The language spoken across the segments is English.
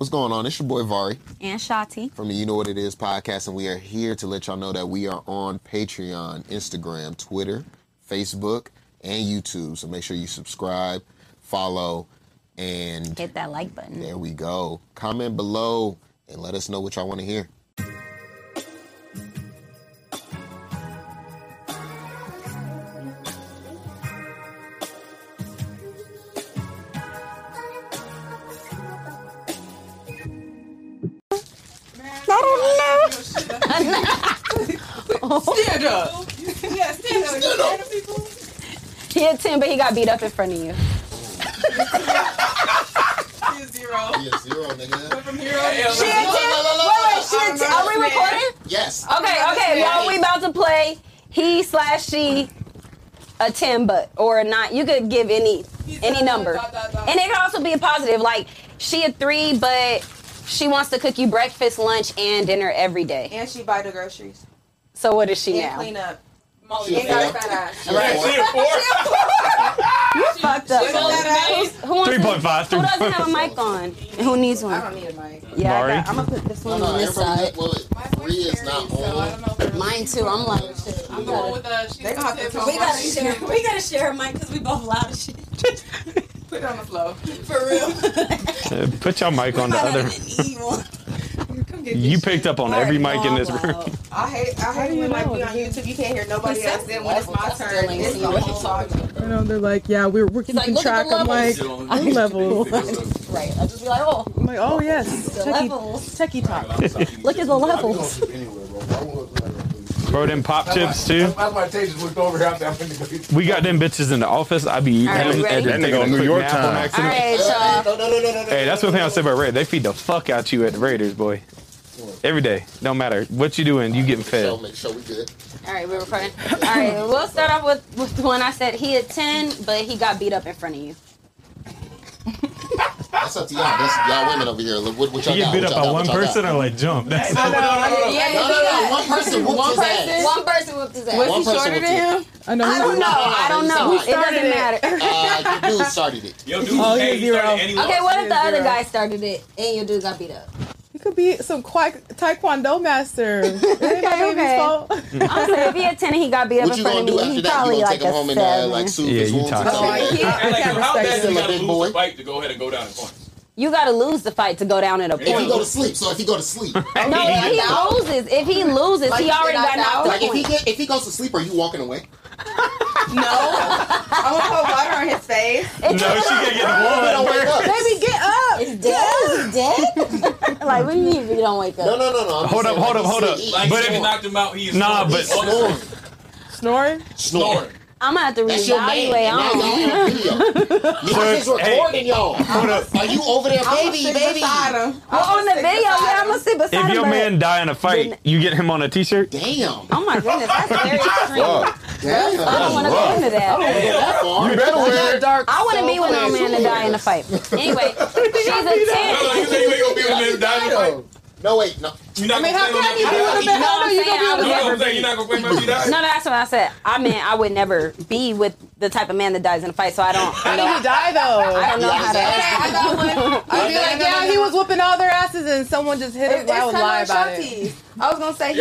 What's going on? It's your boy Vari. And Shati. From the You Know What It Is podcast, and we are here to let y'all know that we are on Patreon, Instagram, Twitter, Facebook, and YouTube. So make sure you subscribe, follow, and hit that like button. There we go. Comment below and let us know what y'all want to hear. Stand up. Yeah, stand up. Stand up, people. He had 10, but he got beat up in front of you. He is zero. He is zero, nigga. Went from hero to zero. She had 10. Wait, she had 10. Are we recording? Yes. Okay. Y'all, we about to play he/she a 10, but or a 9. You could give any number. And it could also be a positive. Like, she a 3, but she wants to cook you breakfast, lunch, and dinner every day. And she buy the groceries. So what is she now? Clean up. Molly, she got fat ass. She a four. You fucked up. 3.5. Who doesn't have a mic on? And who needs one? I don't need a mic. Yeah, I'm gonna put this one on this side. Three is not on. Mine too. I'm loud as shit. I'm the one with the. We gotta share a mic because we both loud as shit. Put it on the floor. For real. Put your mic on the other. You picked up on every mic in this room. I hate when like we on YouTube, you can't hear nobody else. Then when it's my turn, it's the whole talking. You know, they're like, yeah, we're keeping track. I'm like, level. Right. I'll just be like, oh. I'm like, oh yes. Techie talk. Look at the levels. Bro, them pop chips too. We got them bitches in the office. I be eating them at the New York time. All right, y'all. Hey, that's one thing I said about Red. They feed the fuck out you at the Raiders, boy. Every day, no matter what you doing, you getting fed. Make sure we good. All right, we're recording. All right, we'll start off with the one I said he had 10, but he got beat up in front of you. That's up to y'all. That's y'all women over here. Look what y'all got. You get beat up by one person or like jump? No. One person whooped his ass. Was he shorter than him? I don't know. It doesn't matter. Your dude started it. Okay, what if the other guy started it and your dude got beat up? Could be some Taekwondo master. Okay. I'm saying if he had 10 and he got beat up in front of me, he probably like a 7. What you gonna do after that? You gonna take him home and like soothe his wounds? How bad do you gotta lose the fight to go ahead and go down in points? You gotta lose the fight to go down at a point. If he go to sleep, no, if he loses, he already got knocked out. If he goes to sleep, are you walking away? No. I'm gonna put water on his face. She can't get the water. Baby, get up. It's dead. It's dead. Like, what do you mean if you don't wake up? No. Hold up. Like, but if you knocked him out, he is snoring. I'm gonna have to reevaluate. Y'all recording y'all. Are you over there, baby? On the video, I'm gonna sit beside him. If your man die in a fight, you get him on a T-shirt. Damn. Oh my goodness, that's very extreme. I don't want to go into that. You better wear it. I want to be with no man to die in a fight. Anyway, she's a 10. No, wait, no. No, that's what I said. I mean, I would never be with the type of man that dies in a fight, so I don't. How did he die, though? I don't know how to. I'd be like, yeah, he was whooping all their asses, and someone just hit him. I would lie about it. I was going to say,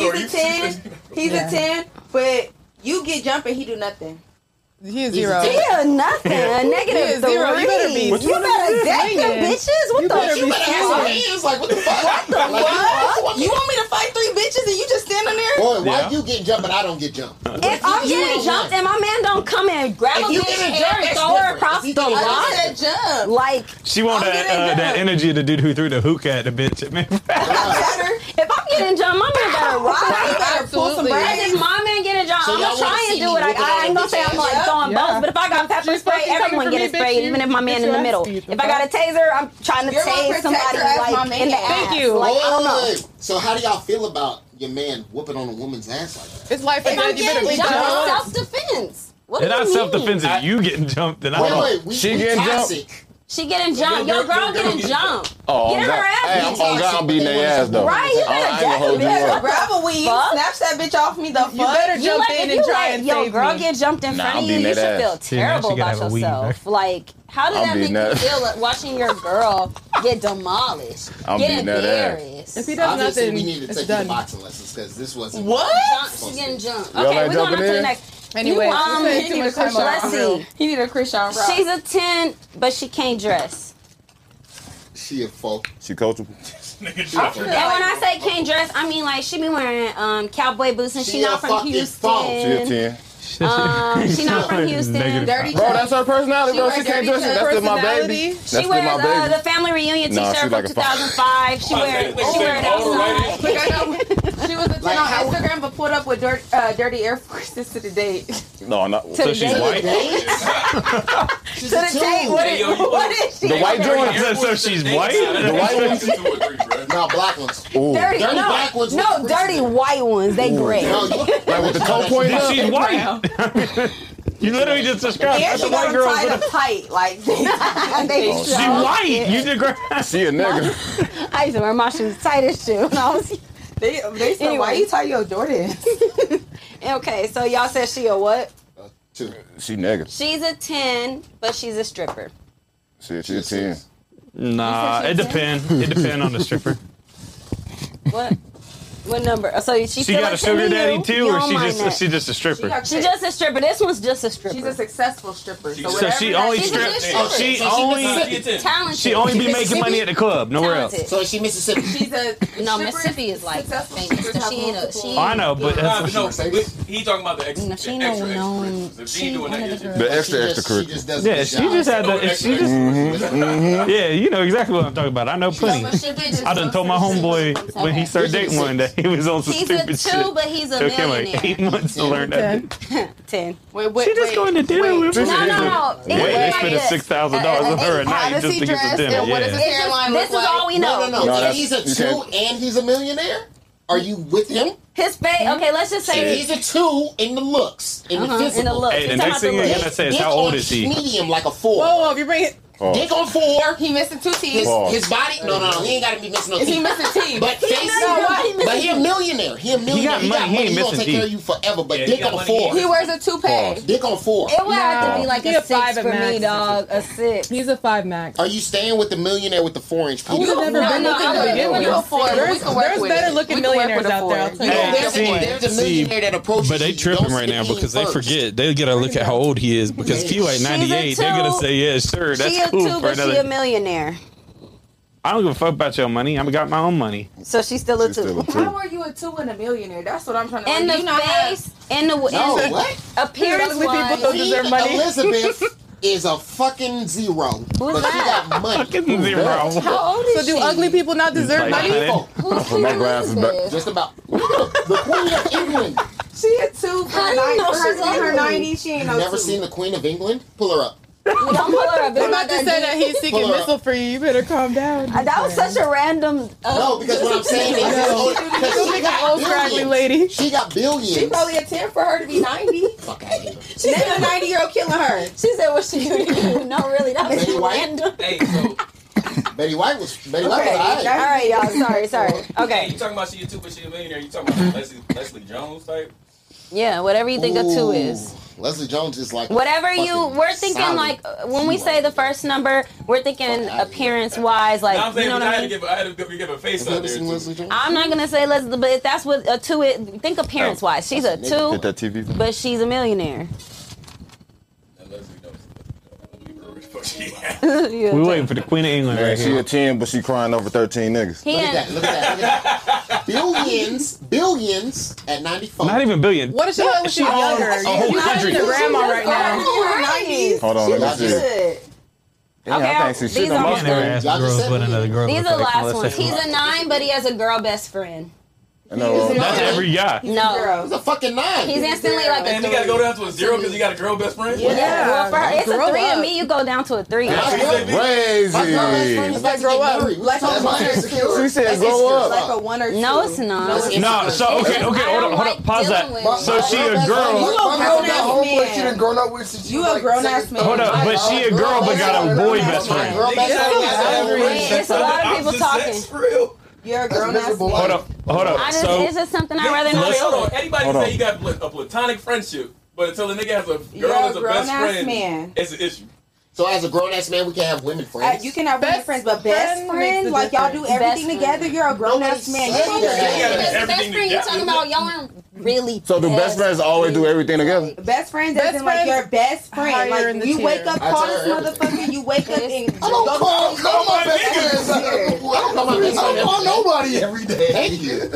he's a 10. He's a 10, but you get jumping, he do nothing. He is zero. He is nothing. A -3. You better be. You better deck them bitches. You better have some hands. Like, what the fuck? What the fuck? You want me to fight 3 bitches and you just standing there? Boy, why you get jumped but I don't get jumped? If I'm getting jumped and my man don't come and grab a bitch and throw her across the lawn, like she want that energy of the dude who threw the hookah at the bitch. If I'm getting jumped, my man better ride. If my man getting jumped, I'm gonna try and do it. I ain't gonna say I'm like throwing bones, but if I got pepper spray, everyone gets sprayed, even if my man in the middle. If I got a taser, I'm trying to tase somebody like in the ass. Thank you. Like, I don't know. So how do y'all feel about your man whooping on a woman's ass like that? It's life and death. You better be jumped. Self-defense. What do you mean? It's not self-defense if you getting jumped. Then I don't. She getting jumped. She getting jumped. Your girl getting jumped. Oh, get her ass. Hey, I'm beating their ass though. Right? You better jump. Grab a weed. Snatch that bitch off me. The fuck. You better jump in and try and save me. Yo, girl, get jumped in front of you. You should feel terrible about yourself. Like, how did that make you feel? Watching your girl get demolished, get embarrassed. If he does nothing, we need to take the boxing lessons because this wasn't She's getting jumped. Okay, we're going on to the next. Anyway, let's see. He need a Christian rock. She's a 10, but she can't dress. She a folk. She coachable. And when I say can't dress, I mean like she be wearing cowboy boots and she not from Houston. She a 10. She not from Houston. Dirty bro, that's her personality, bro. She can't do it. That's still my baby. That's she wears my baby. The Family Reunion T-shirt from like 2005. She wears outside. She was a 10 on Instagram, but pulled up with Dirty Air Forces to the date. No, not to the date. To the date. What is she? The white Jordans. So she's white? The white ones? No, black ones. Dirty black ones. No, dirty white ones. They gray. Like with the toe point up? She's white. You literally just described that's a white girl with a tight like they she white. It. You just she a nigga. I used to wear my shoes tight as shit when I was. They said anyway. Why you tie your Jordans? Okay, so y'all said she a what? 2. She nigga. She's a 10, but she's a stripper. She's a 10. Nah, it depends. It depends on the stripper. What? What number? So she got a sugar daddy too, or she just a stripper? She's just a stripper. This one's just a stripper. She's a successful stripper. So she only strips. She only be making money at the club, nowhere else. So she Mississippi. She's a no Mississippi is like famous. She I know, but he talking about the extra. She don't know. She doing the extra curriculum. Yeah, she just had the. She just. Yeah, you know exactly what I'm talking about. I know plenty. I done told my homeboy when he started dating one day. He was on some stupid shit. He's a 2, but he's a millionaire. It took him like 8 months to learn that. 10. She just going to dinner with him. No. They spent $6,000 on her a night just to get to dinner. What does his hairline look like? This is all we know. No. He's a 2 and he's a millionaire? Are you with him? His face. Okay, let's just say he's a 2 in the looks. In the looks. Hey, the next thing you're going to say is how old is he? Medium, like a 4. Whoa, if you bring it. Dick on 4. He missing 2 teeth. His body, no, he ain't got to be missing no teeth. He missing teeth. But face, but he a millionaire. He got money. He ain't missing teeth. He gonna take care of you forever. But dick on 4. He wears a toupee. Dick on 4. It would have to be like a 6 for me, dog. A 6. He's a 5 max. Are you staying with the millionaire with the 4-inch? You've never been with him to begin with. There's better looking millionaires out there. There's a millionaire that approaches. But they tripping right now because they forget. They gotta look at how old he is because if he like 98, they're gonna say yeah, sure. That's cool, but she a millionaire. I don't give a fuck about your money. I got my own money. So she's still a 2. How are you a 2 and a millionaire? That's what I'm trying to. In the face, appearance, people don't deserve money. Elizabeth is a fucking 0. Who's that? She got money. Fucking 0. How old is she? So do ugly people not deserve money? Who's my glasses back? Just about. The Queen of England. She a 2. She's in her 90s. She ain't no 2. Never seen the Queen of England? Pull her up. We don't pull her up. They about to say that he's seeking missile for you. You better calm down. That was such a random. No, because what I'm saying is, she got old crackly lady. She got billions. She's probably a 10 for her to be 90. Fuck out of here. She's a 90-year-old killing her. She said, "Well, she no, really, that was random." Hey, so Betty White was alright. All right, y'all. Sorry. Okay. You talking about she a 2, but she a millionaire? You talking about Leslie Jones type? Yeah, whatever you think a 2 is. Leslie Jones is like whatever you. We're thinking like when we say the first number, we're thinking appearance wise. Like I'm saying, you know what I mean? I had to give a face out there. I'm not gonna say Leslie, but if that's what a 2 is. Think appearance wise, she's a 2, but she's a millionaire. Yeah. We waiting for the Queen of England right here. She a 10, but she crying over 13 niggas. Look at that. Billions at 95. Not even billion. What is she like when she's younger? A whole country. She's grandma right now. Hold on, let me see. Yeah, okay, these are the last ones. He's a 9, but he has a girl best friend. No, that's every guy. No, he's a fucking 9. He's instantly like a 3. And you gotta go down to a 0 because you got a girl best friend. Yeah. Well, for her, it's a 3 and me. You go down to a 3. Crazy. Let's grow up. She said grow up. Like a 1 or 2. No, it's not. No. So okay. Hold up. Pause that. So she a girl. You a grown ass man. Hold up. But she a girl, but got a boy best friend. It's a lot of people talking. You're a grown ass boy. Hold up. Is this something I'd rather not? Hold on. Everybody say you got a platonic friendship, but until a nigga has a girl as a best friend, it's an issue. So as a grown-ass man, we can't have women friends. You can have women friends, but best friend, like y'all do everything together. You're a grown-ass man. Best friend, you're talking about y'all aren't really. So do best friends always do everything together? Best friends doesn't like your best friend. Like you wake up, call this motherfucker. You wake up and call my best friend. I don't call nobody every day. Thank you.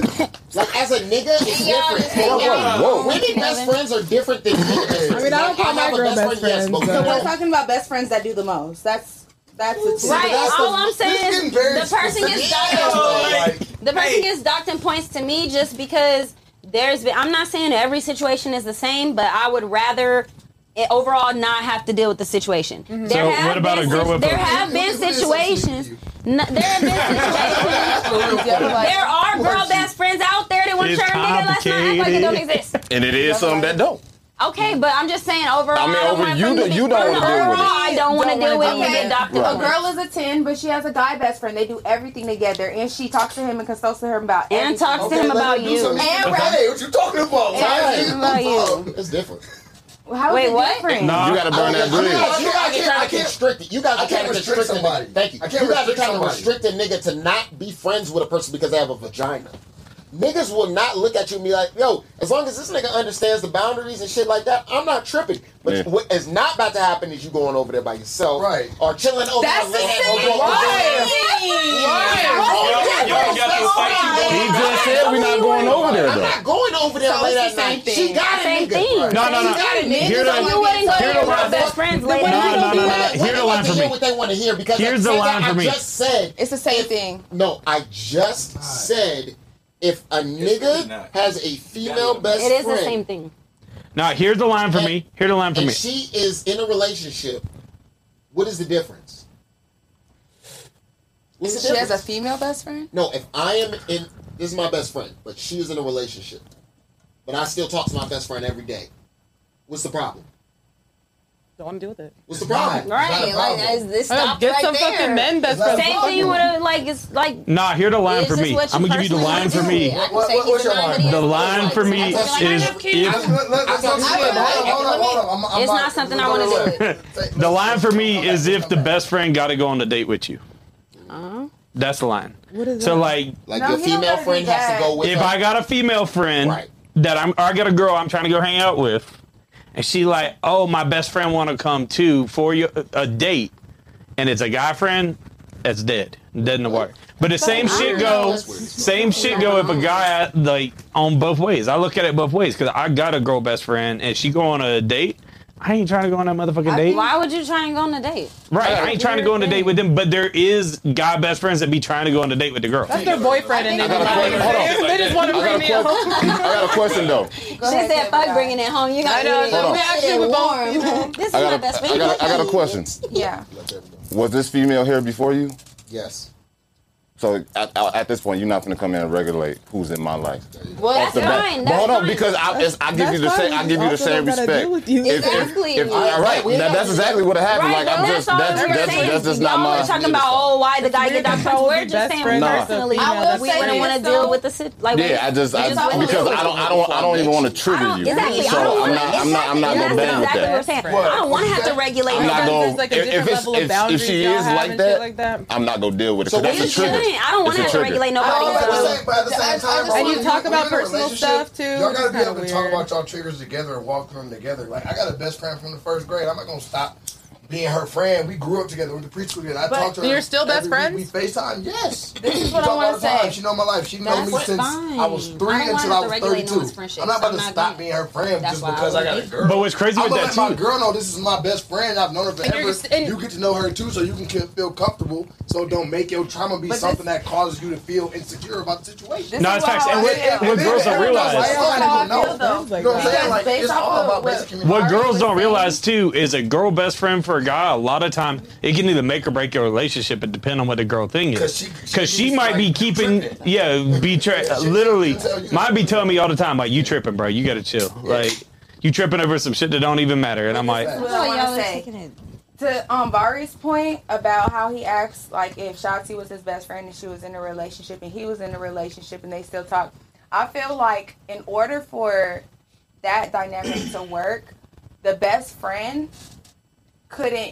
Like as a nigga, it's different. Women best friends are different than niggas. I mean, I don't call my girl best friend. So we're talking about best friends that do the most. That's right. All I'm saying is the person gets docked. The person gets docked and points to me just because there's been. I'm not saying every situation is the same, but I would rather overall not have to deal with the situation. Mm-hmm. So what about a girl with there have been situations. There are girl best friends out there that want to turn nigga last night and act like it don't exist. And it is some that don't. Okay, but I'm just saying overall. I mean, I don't want to deal with it. A girl is a 10, but she has a guy best friend. They do everything together, and she talks to him and consults to him about everything. And talks to him about you. Hey, what you talking about? It's different. Wait, what? No, you gotta burn that bridge. You guys are trying to constrict it. You guys are trying to restrict somebody. Thank you. You guys are trying to restrict a nigga to not be friends with a person because they have a vagina. Niggas will not look at you and be like, yo, as long as this nigga understands the boundaries and shit like that, I'm not tripping. But what is not about to happen is you going over there by yourself. Right. Or chilling over there. That's the thing. He just said we're not going over there, though. I'm not going over there late at night. She got a nigga. No. Here's the line for me. What they want to hear, because here's the line for me. I just said. It's the same thing. No, I just said. If a nigga has a female best friend... It is the same thing. Now, here's the line for me. Here's the line for me. If she is in a relationship, what is the difference? What's the difference? She has a female best friend? No, if I am in... This is my best friend, but she is in a relationship. But I still talk to my best friend every day. What's the problem? Don't want to deal with it. What's the problem? Right, like stop get right some there. Fucking men best friends. Same thing with a like. It's like. Nah, here's the line for me. I'm gonna give you the line for me. What's your line? The line for me is if. It's not something I want to do. The line for me is if the best friend got to go on a date with you. That's the line. What is that? So like your female friend has to go with. If I got a female friend that I got a girl I'm trying to go hang out with. And she like, oh, my best friend want to come too for a date, and it's a guy friend. That's dead in the water. But the same shit go if a guy like on both ways. I look at it both ways because I got a girl best friend and she go on a date. I ain't trying to go on that motherfucking date. Why would you try and go on a date? Right, I ain't trying to go on a date with them, but there is guy best friends that be trying to go on a date with the girl. That's their boyfriend and they just want to bring it home. I got a question though. She said fuck bringing it home. You got to warm. This is my best friend. I got a question. Yeah. Was this female here before you? Yes. So at this point, you're not going to come in and regulate who's in my life. Well, that's fine. But hold on, because I give you the same. I give you the same respect. Exactly. All right. That's exactly what happened. Like I'm just. That's just not my. We're talking about why the guy get that trouble. We're just saying personally. We don't want to deal with the like. Yeah, I just because I don't even want to trigger you. Exactly. So I'm not going to bang with that. I don't want to have to regulate. I'm not going. If she is like that, I'm not going to deal with it. So that's a trigger. I don't want to have to regulate nobody. But at the same time, and you talk about personal stuff too. Y'all gotta be able to talk about y'all triggers together and walk through them together. Like I got a best friend from the first grade. I'm not gonna stop being her friend. We grew up together. We went to preschool together. I talked to her. You're still best friends? We FaceTime. Yes. This is what I want to say. She know my life. She known me since I was 3 until I was 32. I'm not about to stop being her friend just because I got a girl. But what's crazy with that too? I'm gonna let my girl know this is my best friend. I've known her forever. You get to know her too, so you can feel comfortable. So don't make your trauma be something that causes you to feel insecure about the situation. No, it's facts. And what girls don't realize, what girls don't realize too, is a girl best friend for a guy a lot of time it can either make or break your relationship. It depends on what the girl thing is, because she might be keeping literally might be telling me all the time like you tripping, bro. You gotta chill. Like you tripping over some shit that don't even matter. And I'm like, to Vari's point about how he acts like if Shotzi was his best friend and she was in a relationship and he was in a relationship and they still talk, I feel like in order for that dynamic to work, the best friend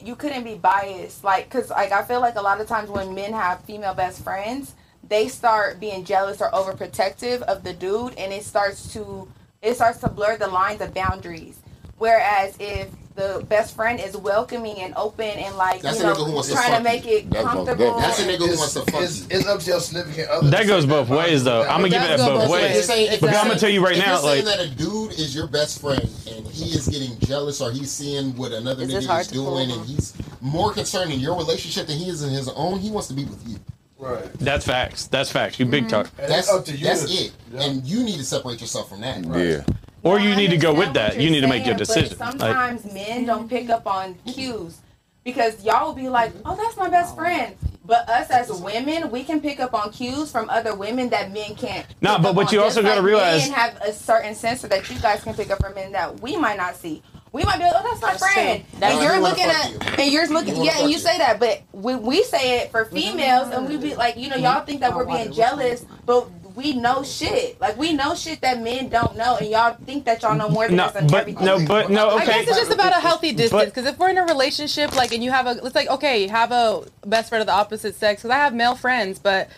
you couldn't be biased, like, because like I feel like a lot of times when men have female best friends, they start being jealous or overprotective of the dude, and it starts to blur the lines of boundaries. Whereas if the best friend is welcoming and open and like, that's, you know, trying to make it comfortable. That's a nigga who wants to fuck. It's up to your significant other. That goes both ways, though. I'm gonna give it both ways. Because I'm gonna tell you right now, like, that a dude is your best friend and he is getting jealous or he's seeing what another nigga is doing and he's more concerned in your relationship than he is in his own. He wants to be with you. Right. That's facts. That's facts. You big talk. That's up to you. That's it. And you need to separate yourself from that. Right? Yeah. Or you need to go with that. You need to make your decision. Sometimes men don't pick up on cues because y'all will be like, oh, that's my best friend. But us as women, we can pick up on cues from other women that men can't. No, but what you also got to realize. Men have a certain sensor that you guys can pick up from men that we might not see. We might be like, oh, that's my friend. And you're looking at, and you're looking, yeah, and you say that. But when we say it for females, and we be like, you know, y'all think that we're being jealous, but we know shit. Like, we know shit that men don't know, and y'all think that y'all know more than us. No, okay. I guess it's just about a healthy distance, because if we're in a relationship, like, and you have a, it's like, okay, have a best friend of the opposite sex, because I have male friends, but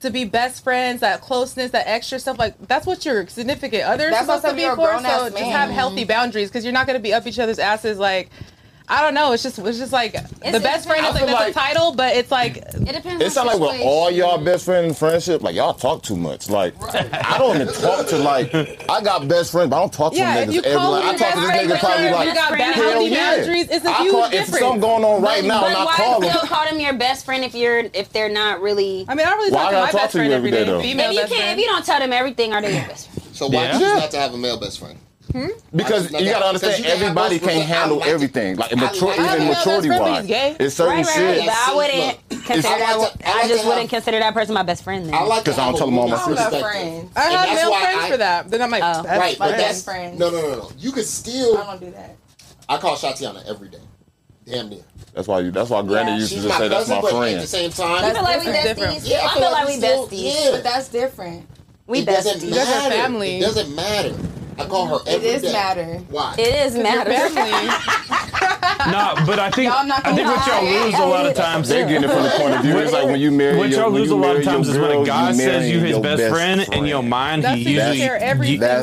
to be best friends, that closeness, that extra stuff, like, that's what your significant other is supposed to be for, so just have healthy boundaries, because you're not going to be up each other's asses, like, I don't know. It's just like the best friend is like that's a title, but it's like it depends. It's not like with all y'all best friend friendship, like y'all talk too much. Like I don't even talk to, like, I got best friends, but I don't talk to them niggas. I talk to this nigga probably like, you got healthy boundaries. It's a huge difference. If something going on right now, and I call them. Why still call them your best friend if they're not really? I mean, I really talk to my best friend every day. If you don't tell them everything, are they your best friend? So why choose not to have a male best friend? Because you gotta understand, everybody can't handle everything. Like even maturity-wise, it's certain shit. But I just wouldn't consider that person my best friend. Then because I don't tell them all my friends. I have male friends for that. Then I'm like, right, but that's friends. No. You could still. I don't do that. I call Shatiana every day. Damn near. That's why Granny used to just say that's my friend. At the same time, I feel like we besties. Yeah, I feel like we besties. But that's different. We besties. That's our family. It doesn't matter. I call her every day. It is matter. Why? It is matter. But I think what y'all lose a lot of times. They're getting it from the point of view. It's like when you marry. What y'all lose a lot of times is when a guy says you his best friend, in your mind he usually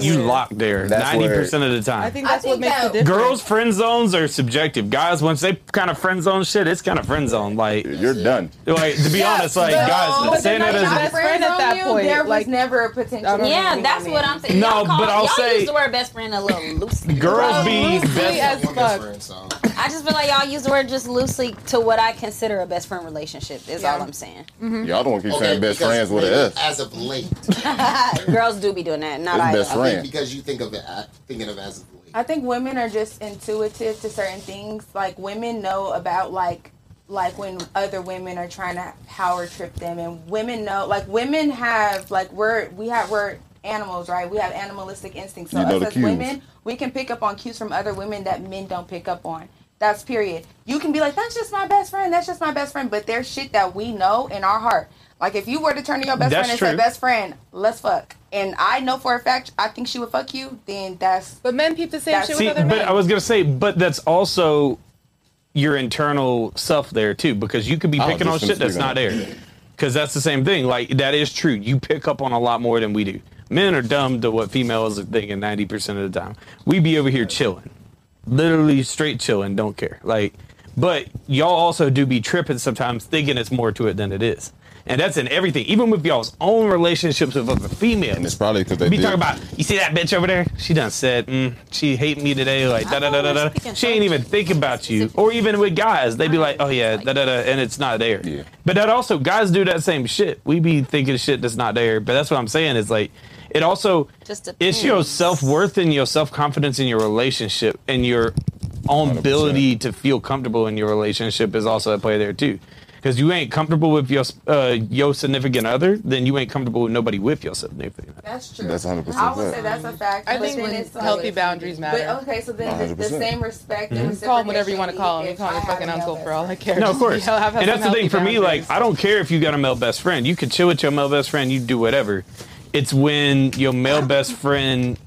you locked there 90% of the time. I think that's what makes the difference. Girls' friend zones are subjective. Guys, once they kind of friend zone shit, it's kind of friend zone. Like you're done. Like to be honest, like guys saying that as a friend at that point, there was never a potential. Yeah, that's what I'm saying. No, but I'll say. The word best friend a little loosely. Girls be best friend, so. I just feel like y'all use the word just loosely to what I consider a best friend relationship is all I'm saying. Mm-hmm. Y'all don't keep saying best friends with an S. As of late. Girls do be doing that. Not I. Best friend. I think because you think of it, thinking of as of late. I think women are just intuitive to certain things. Like women know about like when other women are trying to power trip them, and women know women have we're animals, right? We have animalistic instincts. So us as women, we can pick up on cues from other women that men don't pick up on. That's period. You can be like, that's just my best friend. That's just my best friend. But there's shit that we know in our heart. Like if you were to turn to your best friend and say, best friend, let's fuck. And I know for a fact, I think she would fuck you. Then that's. But men peep the same shit with other men. But I was going to say, but that's also your internal self there too, because you could be picking on shit that's not there. Because that's the same thing. Like that is true. You pick up on a lot more than we do. Men are dumb to what females are thinking 90% of the time. We be over here chilling. Literally straight chilling, don't care. Like, but y'all also do be tripping sometimes thinking it's more to it than it is. And that's in everything. Even with y'all's own relationships with other females. And it's probably because they be talking about, you see that bitch over there? She done said, she hate me today, like, da-da-da-da-da. She ain't even think about you. Or even with guys, they be like, oh, yeah, da-da-da, and it's not there. Yeah. But that also, guys do that same shit. We be thinking shit that's not there. But that's what I'm saying is, like, it also, it's your self-worth and your self-confidence in your relationship and your own 100%. Ability to feel comfortable in your relationship is also at play there, too. Because you ain't comfortable with your significant other, then you ain't comfortable with nobody with your significant other. That's true. That's 100%. I would say that's a fact. I think it's healthy boundaries matter. But okay, so then the same respect. And call him whatever you want to call him. You call him fucking uncle for all I care. No, of course. And that's the thing for me. Like, I don't care if you got a male best friend. You can chill with your male best friend. You do whatever. It's when your male best friend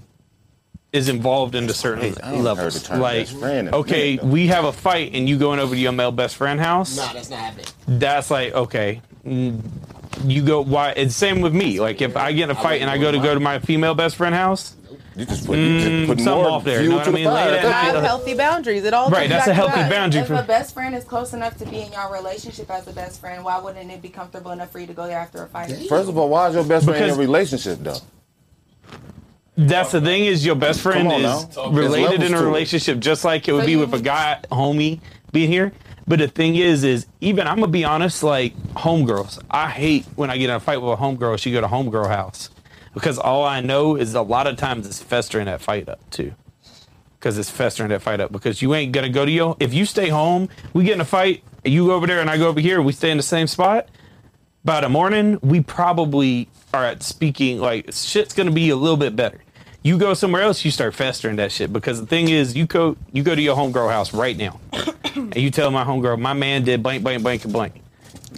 is involved into certain levels. Like, okay, we have a fight and you going over to your male best friend house. No, that's not happening. That's like, okay, you go. Why? It's same with me. Like, if I get in a fight and I go to my female best friend house. You just put, more off there. You know what I mean? Have healthy boundaries. It all right. That's a healthy boundary. If a best friend is close enough to be in your relationship as a best friend, why wouldn't it be comfortable enough for you to go there after a fight? First of all, why is your best friend in a relationship though? That's the thing is your best friend is related in a relationship just like it would be with a guy, homie, being here. But the thing is even I'm gonna be honest, like homegirls. I hate when I get in a fight with a homegirl. She go to homegirl house. Because all I know is a lot of times it's festering that fight up, too. Because it's festering that fight up. Because you ain't going to go to your... If you stay home, we get in a fight, you go over there and I go over here, we stay in the same spot. By the morning, we probably are at speaking, like, shit's going to be a little bit better. You go somewhere else, you start festering that shit. Because the thing is, you go to your homegirl house right now. And you tell my homegirl, my man did blank, blank, blank, and blank.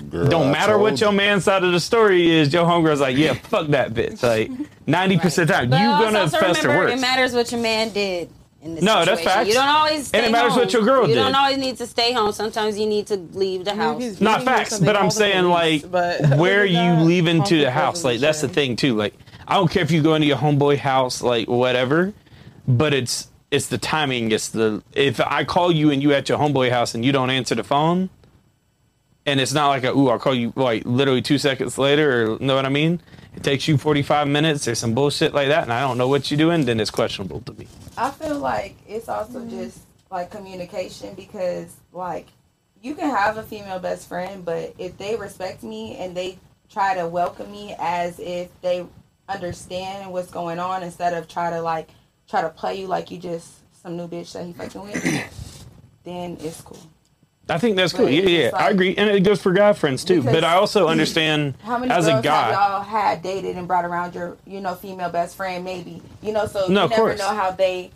Girl, don't matter what your man's side of the story is, your homegirl's like, yeah, fuck that bitch. Like 90% right. Of the time, you're gonna fester worse. It matters what your man did in this situation. That's facts. You don't always stay home. Matters what your girl did. You don't always need to stay home. Sometimes you need to leave the house. Not facts, but I'm saying police, like where you leave into the house. Like that's the thing too. Like I don't care if you go into your homeboy house, like whatever, but it's the timing. It's the if I call you and you at your homeboy house and you don't answer the phone. And it's not like, I'll call you, like, literally 2 seconds later, or, know what I mean? It takes you 45 minutes or some bullshit like that, and I don't know what you're doing, then it's questionable to me. I feel like it's also just, like, communication because, like, you can have a female best friend, but if they respect me and they try to welcome me as if they understand what's going on instead of try to play you like you just some new bitch that he fucking with, then it's cool. I think that's cool. Yeah. Like, I agree. And it goes for guy friends, too. But I also understand how many as a guy. Y'all had dated and brought around your, female best friend, maybe. So you never know how they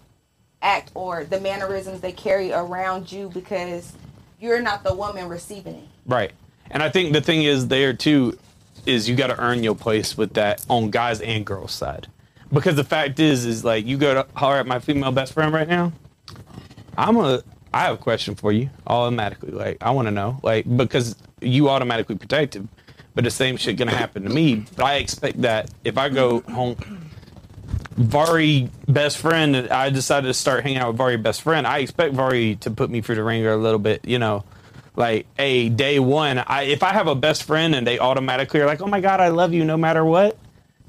act or the mannerisms they carry around you because you're not the woman receiving it. Right. And I think the thing is there, too, is you got to earn your place with that on guys and girls' side. Because the fact is like, you go to holler at my female best friend right now, I have a question for you automatically. Like, I want to know, like, because you automatically protect him, but the same shit going to happen to me. But I expect that if I go home, Vari best friend, I decided to start hanging out with Vari best friend. I expect Vari to put me through the ringer a little bit, like a day one. If I have a best friend and they automatically are like, oh my God, I love you no matter what.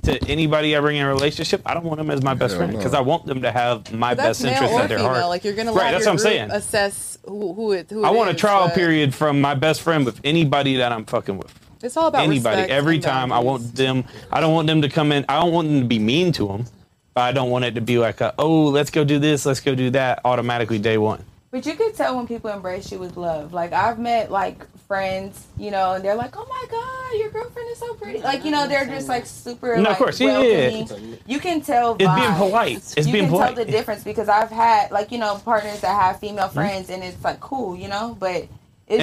To anybody ever in a relationship, I don't want them as my best friend because I want them to have my best interest at their heart. Like you're gonna let your group assess who it is. I want a trial period from my best friend with anybody that I'm fucking with. It's all about anybody. Every time I want them, I don't want them to come in. I don't want them to be mean to them. But I don't want it to be like, let's go do this, let's go do that, automatically day one. But you could tell when people embrace you with love. Like I've met friends, and they're like, "Oh my God, your girlfriend is so pretty." Like they're just like super. No, of course, welcoming. You can tell. It's being polite. You can tell the difference because I've had partners that have female friends, and it's like cool, But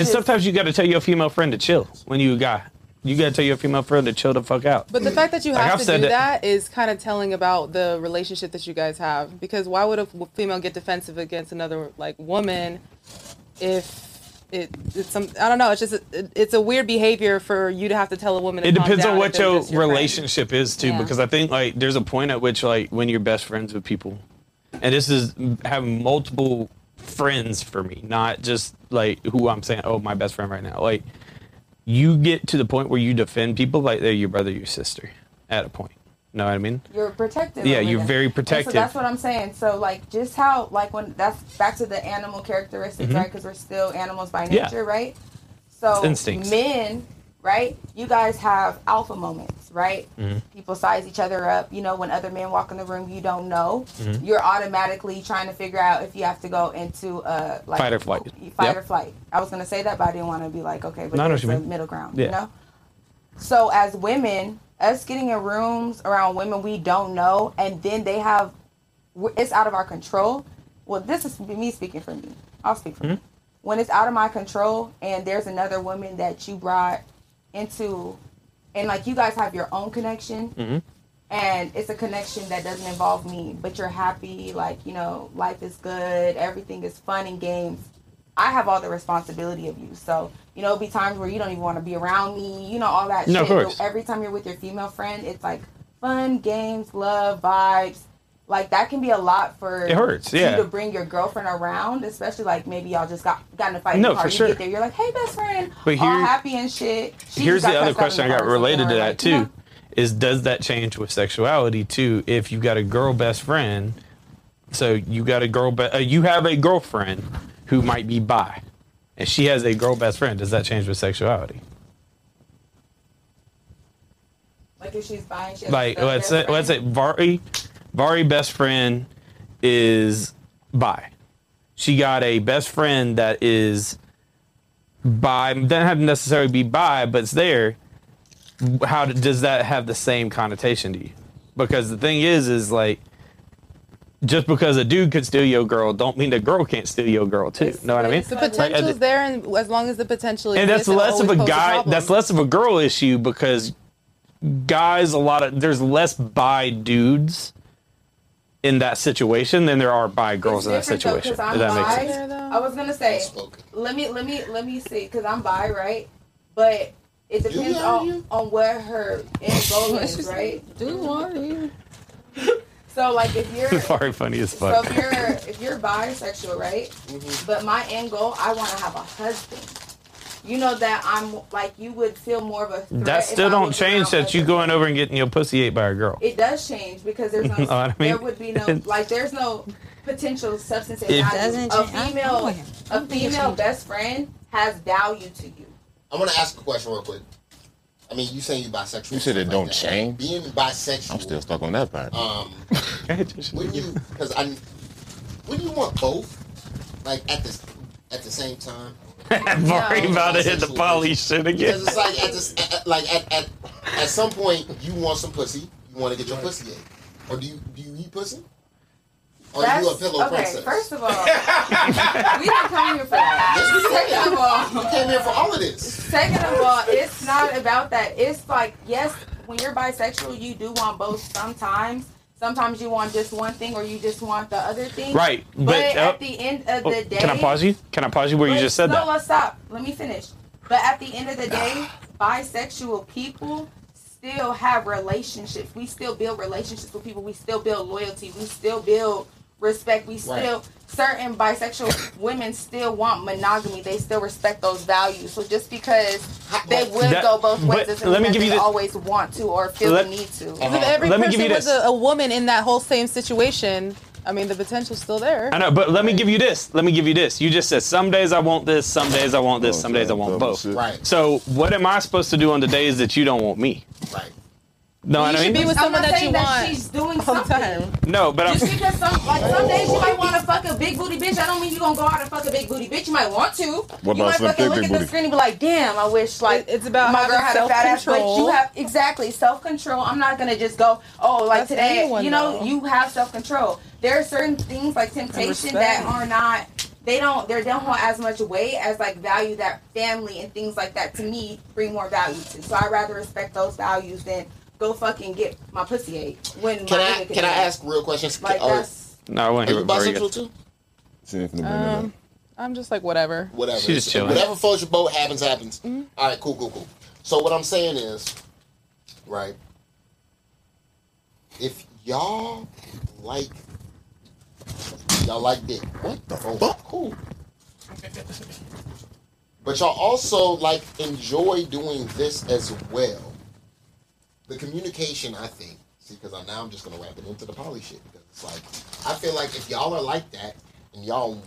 sometimes you got to tell your female friend to chill when you a guy. You got to tell your female friend to chill the fuck out. But the fact that you have to do that is kind of telling about the relationship that you guys have. Because why would a female get defensive against another, woman if it's some... I don't know. It's just... It's a weird behavior for you to have to tell a woman to calm down. It depends on what your relationship is, too. Yeah. Because I think, there's a point at which, when you're best friends with people... And this is having multiple friends for me. Not just, who I'm saying, my best friend right now. You get to the point where you defend people like they're your brother, your sister, at a point. Know what I mean? You're protective. Yeah, you're very protective. So that's what I'm saying. So, just how, when that's back to the animal characteristics, right? Because we're still animals by nature, right? So, instincts. Men, right? You guys have alpha moments, right? Mm-hmm. People size each other up. When other men walk in the room, you don't know. Mm-hmm. You're automatically trying to figure out if you have to go into fight or flight. I was going to say that, but I didn't want to be but there's a middle ground, So as women, us getting in rooms around women we don't know, and then they have, it's out of our control. Well, this is me speaking for me. I'll speak for me. When it's out of my control and there's another woman that you brought into, and you guys have your own connection, and it's a connection that doesn't involve me, but you're happy, like, you know, life is good, everything is fun and games, I have all the responsibility of you. So, you know, it'll be times where you don't even want to be around me, you know, all that shit. Of course. So every time you're with your female friend, it's like fun, games, love, vibes. Like, that can be a lot for you to bring your girlfriend around, especially, like, maybe y'all just got in a fight. No, for sure. You get there, you're like, hey, best friend, but all happy and shit. Here's the other question I got related to that, too, is does that change with sexuality, too, if you got a girl best friend? So you got a girl, you have a girlfriend who might be bi, and she has a girl best friend. Does that change with sexuality? Like, if she's bi and she has a girl best friend? Let's say Vari best friend is bi. She got a best friend that is bi. Doesn't have to necessarily be bi, but it's there. How does that have the same connotation to you? Because the thing is like, just because a dude could steal your girl, don't mean the girl can't steal your girl too. It's, know what I mean? The potential's like, there, and as long as the potential exists, and that's less of a guy. That's less of a girl issue, because guys, there's less bi dudes in that situation than there are bi girls in that situation. Does that make sense? I was gonna say, let me see, because I'm bi, right? But it depends on where her end goal is, right? Do you? So, like, if you're funny as fuck. So if you're bisexual, right? Mm-hmm. But my end goal, I want to have a husband. You know that I'm like, you would feel more of a threat. That still don't change that you going over and getting your pussy ate by a girl. It does change, because there's no, I mean? There would be no, like, there's no potential substance. A female best friend has value to you. I'm gonna ask a question real quick. I mean, you saying you bisexual. You said it don't change. Being bisexual. I'm still stuck on that part. Wouldn't you want both, like, at the same time? I'm worried about to hit the poly shit again. Because it's like at some point you want some pussy, you want to get your pussy ate, or do you eat pussy? Or are you a pillow princess? Okay, first of all, we didn't come here for that. Second of all, we came here for all of this. Second of all, it's not about that. It's like, yes, when you're bisexual, you do want both sometimes. Sometimes you want just one thing, or you just want the other thing. Right. But at the end of the day... Can I pause you? Where you just said that? No, let's stop. Let me finish. But at the end of the day, bisexual people still have relationships. We still build relationships with people. We still build loyalty. We still build... respect. We still, certain bisexual women still want monogamy. They still respect those values. So just because they would go both ways doesn't mean they always want to or feel the need to. If every person was a woman in that whole same situation, I mean, the potential's still there. I know, but let me give you this. You just said, some days I want this, some days I want this, some days I want both. Right. So what am I supposed to do on the days that you don't want me? Right. No, you should be with someone that you want. She's doing something. No, but I'm just because some days you might want to fuck a big booty bitch. I don't mean you're gonna go out and fuck a big booty bitch. You might want to. What you might fucking look at the screen and be like, damn, I wish like it's about my girl had a fat ass. But you have self control. I'm not gonna just go, oh, like that's today. You know, though. You have self control. There are certain things like temptation that are not. They don't hold as much weight as like value that family and things like that. To me, bring more value to. So I rather respect those values than go fucking get my pussy ate. Can I ask real questions? Like, I want to hear about bisexual too. I'm just like whatever. She's chilling. Whatever floats your boat, happens. Mm-hmm. All right, cool. So what I'm saying is, right? If y'all like dick, what the fuck? Cool. But y'all also like enjoy doing this as well. The communication, I think, because I'm just going to wrap it into the poly shit, because it's like, I feel like if y'all are like that, and y'all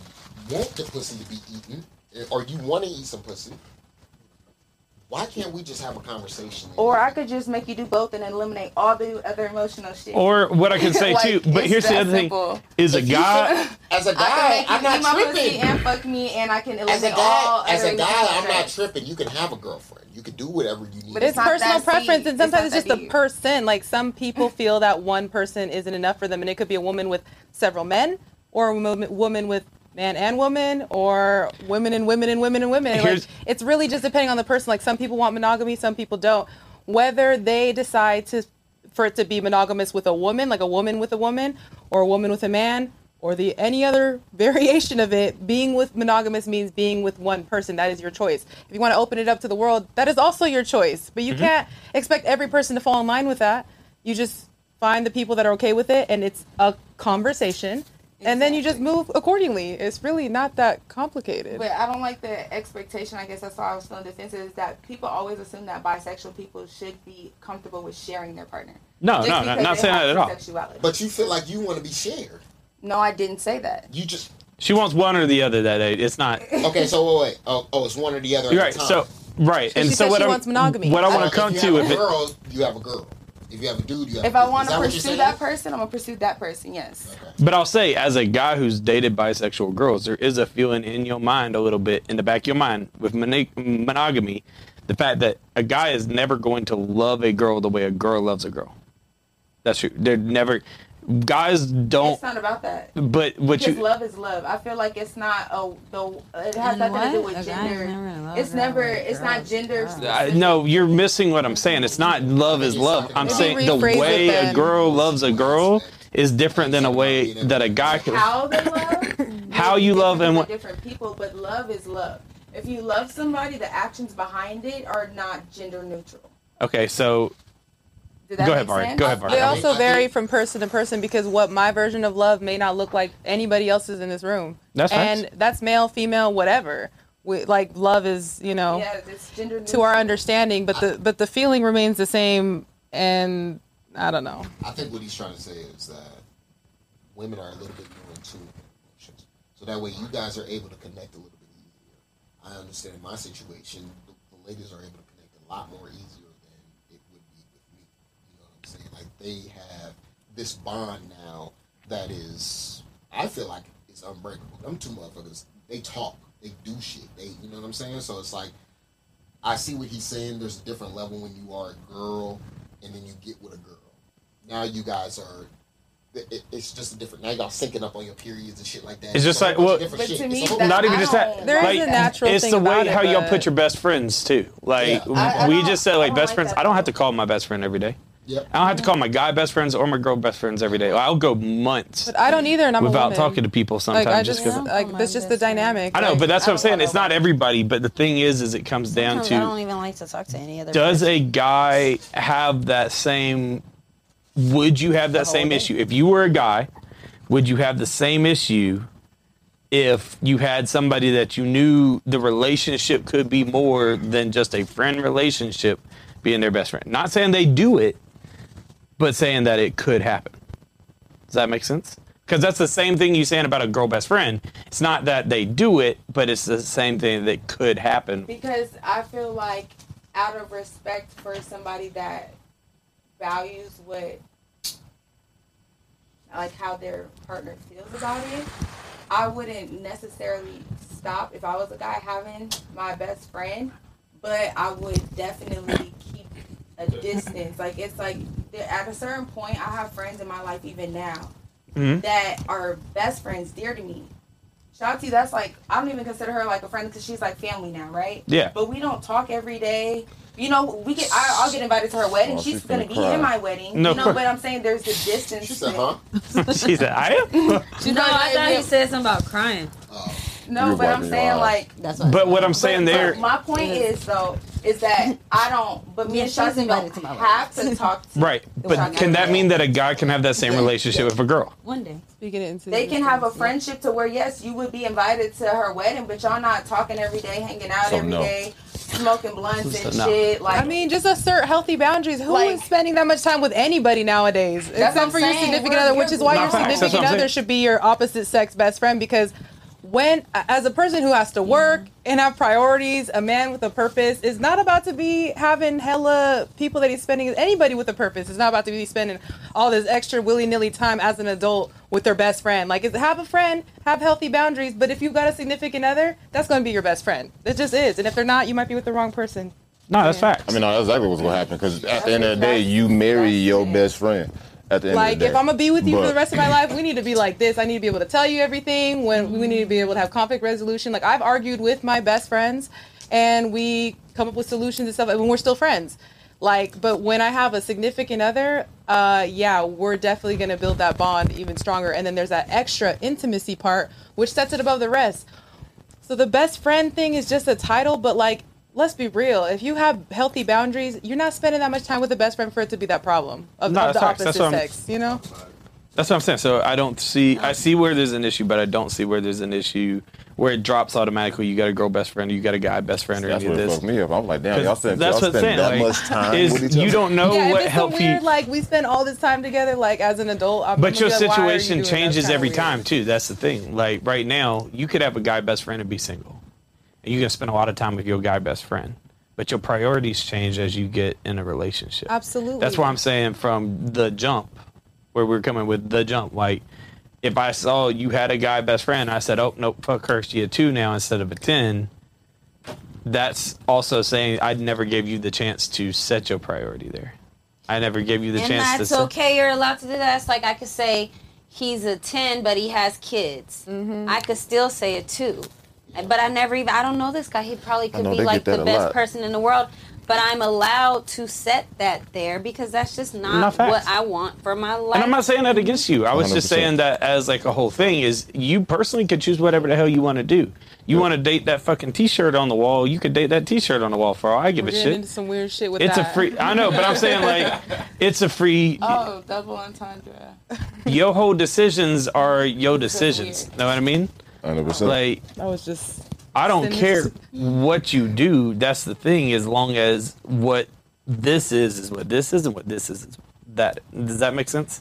want the pussy to be eaten, or you want to eat some pussy, why can't we just have a conversation? Or I could just make you do both and eliminate all the other emotional shit. Or what I can say like, too, but here's the other thing, is a guy... As a guy, I'm not tripping. And fuck me, and I can eliminate all other emotional shit. As a guy, I'm not tripping. You can have a girlfriend. You could do whatever you need. But it's personal preference, and sometimes it's just the person. Like, some people feel that one person isn't enough for them, and it could be a woman with several men, or a woman with man and woman, or women and women and women and women. Like, it's really just depending on the person. Like, some people want monogamy, some people don't. Whether they decide to for it to be monogamous with a woman, like a woman with a woman, or a woman with a man, or the any other variation of it, being with monogamous means being with one person. That is your choice. If you want to open it up to the world, that is also your choice. But you mm-hmm. can't expect every person to fall in line with that. You just find the people that are okay with it, and it's a conversation. Exactly. And then you just move accordingly. It's really not that complicated. But I don't like the expectation. I guess that's why I was feeling defensive, is that people always assume that bisexual people should be comfortable with sharing their partner. No, not saying that at all. Sexuality. But you feel like you want to be shared. No, I didn't say that. You just... She wants one or the other that age. It's not... Okay, so wait. Oh, it's one or the other at right, the time. Right. So and she so said what she wants monogamy. What I want to come to... If you have a girl, you have a girl. If you have a dude, you have a dude. If I want to pursue that person, I'm going to pursue that person, yes. Okay. But I'll say, as a guy who's dated bisexual girls, there is a feeling in your mind a little bit, in the back of your mind, with monogamy, the fact that a guy is never going to love a girl the way a girl loves a girl. That's true. They're never... Guys don't. It's not about that. But what because you love is love. I feel like it's not a though. It has nothing to do with gender. It's not gender. No, you're missing what I'm saying. It's not love is love. I'm saying the way a girl loves a girl is different than a way that a guy can. How they love. How you love and what. Different people, but love is love. If you love somebody, the actions behind it are not gender neutral. Okay, so. Go ahead, Vari. They also vary from person to person because what my version of love may not look like anybody else's in this room. That's and nice. That's male, female, whatever. We, like love is, you know, it's gender to our understanding, but the feeling remains the same. And I don't know. I think what he's trying to say is that women are a little bit more intuitive, so that way you guys are able to connect a little bit easier. I understand in my situation, the ladies are able to connect a lot more easier. Like they have this bond now that is, I feel like it's unbreakable. Them two motherfuckers, they talk, they do shit, they, you know what I'm saying? So it's like, I see what he's saying. There's a different level when you are a girl and then you get with a girl. Now you guys are, it's just a different, now y'all syncing up on your periods and shit like that. It's just like, well, but to me, not even just that. There is a natural thing. It's the way how y'all put your best friends too. Like, we just said, like, best friends, I don't have to call my best friend every day. Yep. I don't have to call my guy best friends or my girl best friends every day. I'll go months. But I don't either, and I'm without a woman. Talking to people sometimes. Like, that's just the dynamic. I know, but that's what I'm saying. It's not everybody, but the thing is it comes down to. I don't even like to talk to any other. Does person. A guy have that same? Would you have that same issue if you were a guy? Would you have the same issue if you had somebody that you knew the relationship could be more than just a friend relationship? Being their best friend. Not saying they do it, but saying that it could happen. Does that make sense? Because that's the same thing you're saying about a girl best friend. It's not that they do it, but it's the same thing that could happen. Because I feel like out of respect for somebody that values what, like how their partner feels about it, I wouldn't necessarily stop if I was a guy having my best friend, but I would definitely keep a distance. Like, it's like, at a certain point, I have friends in my life even now mm-hmm. that are best friends, dear to me. Shotzi, that's like, I don't even consider her like a friend because she's like family now, right? Yeah. But we don't talk every day. You know, we get. I'll get invited to her wedding. Oh, she's going to be in my wedding. No. You know what I'm saying? There's a distance. She said, huh? She said, I am? No, I thought you said something about crying. Oh. No, but I'm saying like. That's what. But what I'm saying there. My point is though is that I don't. But me and Shotzi don't have to talk. To right, but can that mean that a guy can have that same relationship with a girl? One day, speaking of intimacy, they can have a friendship to where yes, you would be invited to her wedding, but y'all not talking every day, hanging out every day, smoking blunts and shit. Like I mean, just assert healthy boundaries. Who is spending that much time with anybody nowadays? Except for your significant other, which is why your significant other should be your opposite sex best friend because. When, as a person who has to work and have priorities, a man with a purpose is not about to be having hella people that he's spending, anybody with a purpose is not about to be spending all this extra willy-nilly time as an adult with their best friend. Like, have a friend, have healthy boundaries, but if you've got a significant other, that's going to be your best friend. It just is. And if they're not, you might be with the wrong person. No, that's fact. I mean, no, that's exactly what's going to happen because at the end of the day, you marry your best friend. At the end like, of the day. If I'm going to be with you for the rest of my life, we need to be like this. I need to be able to tell you everything. When we need to be able to have conflict resolution. Like, I've argued with my best friends, and we come up with solutions and stuff, and we're still friends. Like, but when I have a significant other, yeah, we're definitely going to build that bond even stronger. And then there's that extra intimacy part, which sets it above the rest. So the best friend thing is just a title, but like, let's be real. If you have healthy boundaries, you're not spending that much time with the best friend for it to be that problem of the opposite sex, you know? That's what I'm saying. So I don't see, I see where there's an issue, but I don't see where there's an issue where it drops automatically. You got a girl best friend, or you got a guy best friend, or that's any what of this. Fucked me up. I'm like, damn, y'all spend that much time. You don't know what healthy. Weird, like we spend all this time together, like as an adult. But your situation changes every time too. That's the thing. Like right now, you could have a guy best friend and be single, and you can spend a lot of time with your guy best friend. But your priorities change as you get in a relationship. Absolutely. That's why I'm saying from the jump, where we're coming with the jump, like. If I saw you had a guy best friend, I said, oh, nope, fuck her. She a 2 now instead of a 10. That's also saying I never gave you the chance to set your priority there. I never gave you the chance to set. And that's okay. You're allowed to do that. It's like I could say he's a 10, but he has kids. Mm-hmm. I could still say a 2. But I never even, I don't know this guy. He probably could be like the best person in the world. But I'm allowed to set that there because that's just not what I want for my life. And I'm not saying that against you. I was 100%. Just saying that as like a whole thing is you personally could choose whatever the hell you want to do. You want to date that fucking T-shirt on the wall. You could date that T-shirt on the wall for all I give a shit. We're into some weird shit with it's that. A free. I know, but I'm saying like it's a free. Oh, double entendre. Your whole decisions are your decisions. Know what I mean? 100%. Like I was just. I don't care what you do. That's the thing. As long as what this is what this is, and what this is that. Does that make sense?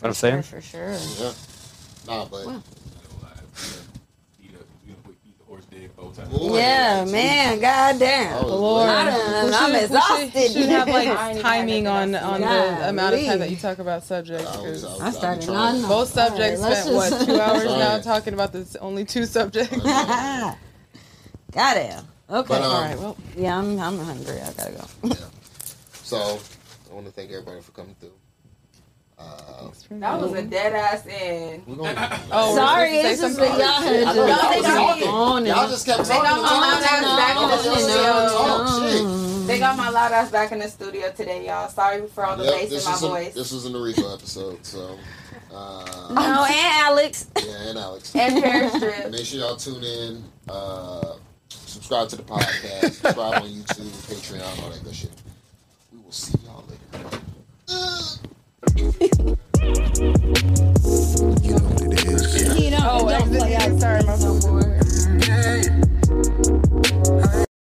What I'm saying? For sure. Yeah. Nah, but wow. Yeah, man. Goddamn. Lord, I'm exhausted. You should have like timing on the amount of time that you talk about subjects. I started on both subjects. Spent what 2 hours now talking about this only 2 subjects. Goddamn. Okay. But, all right. Well, yeah, I'm hungry. I gotta go. Yeah. So I want to thank everybody for coming through. That was a dead ass end. Sorry, it's just that y'all heard. Y'all just kept talking. They got my loud ass back in the studio today, y'all. Sorry for all the bass in my voice. This was a Narefa episode, so. No, and Alex. Yeah, and Alex. And Terry Strip. Make sure y'all tune in. Subscribe to the podcast, subscribe on YouTube, Patreon, all that good shit.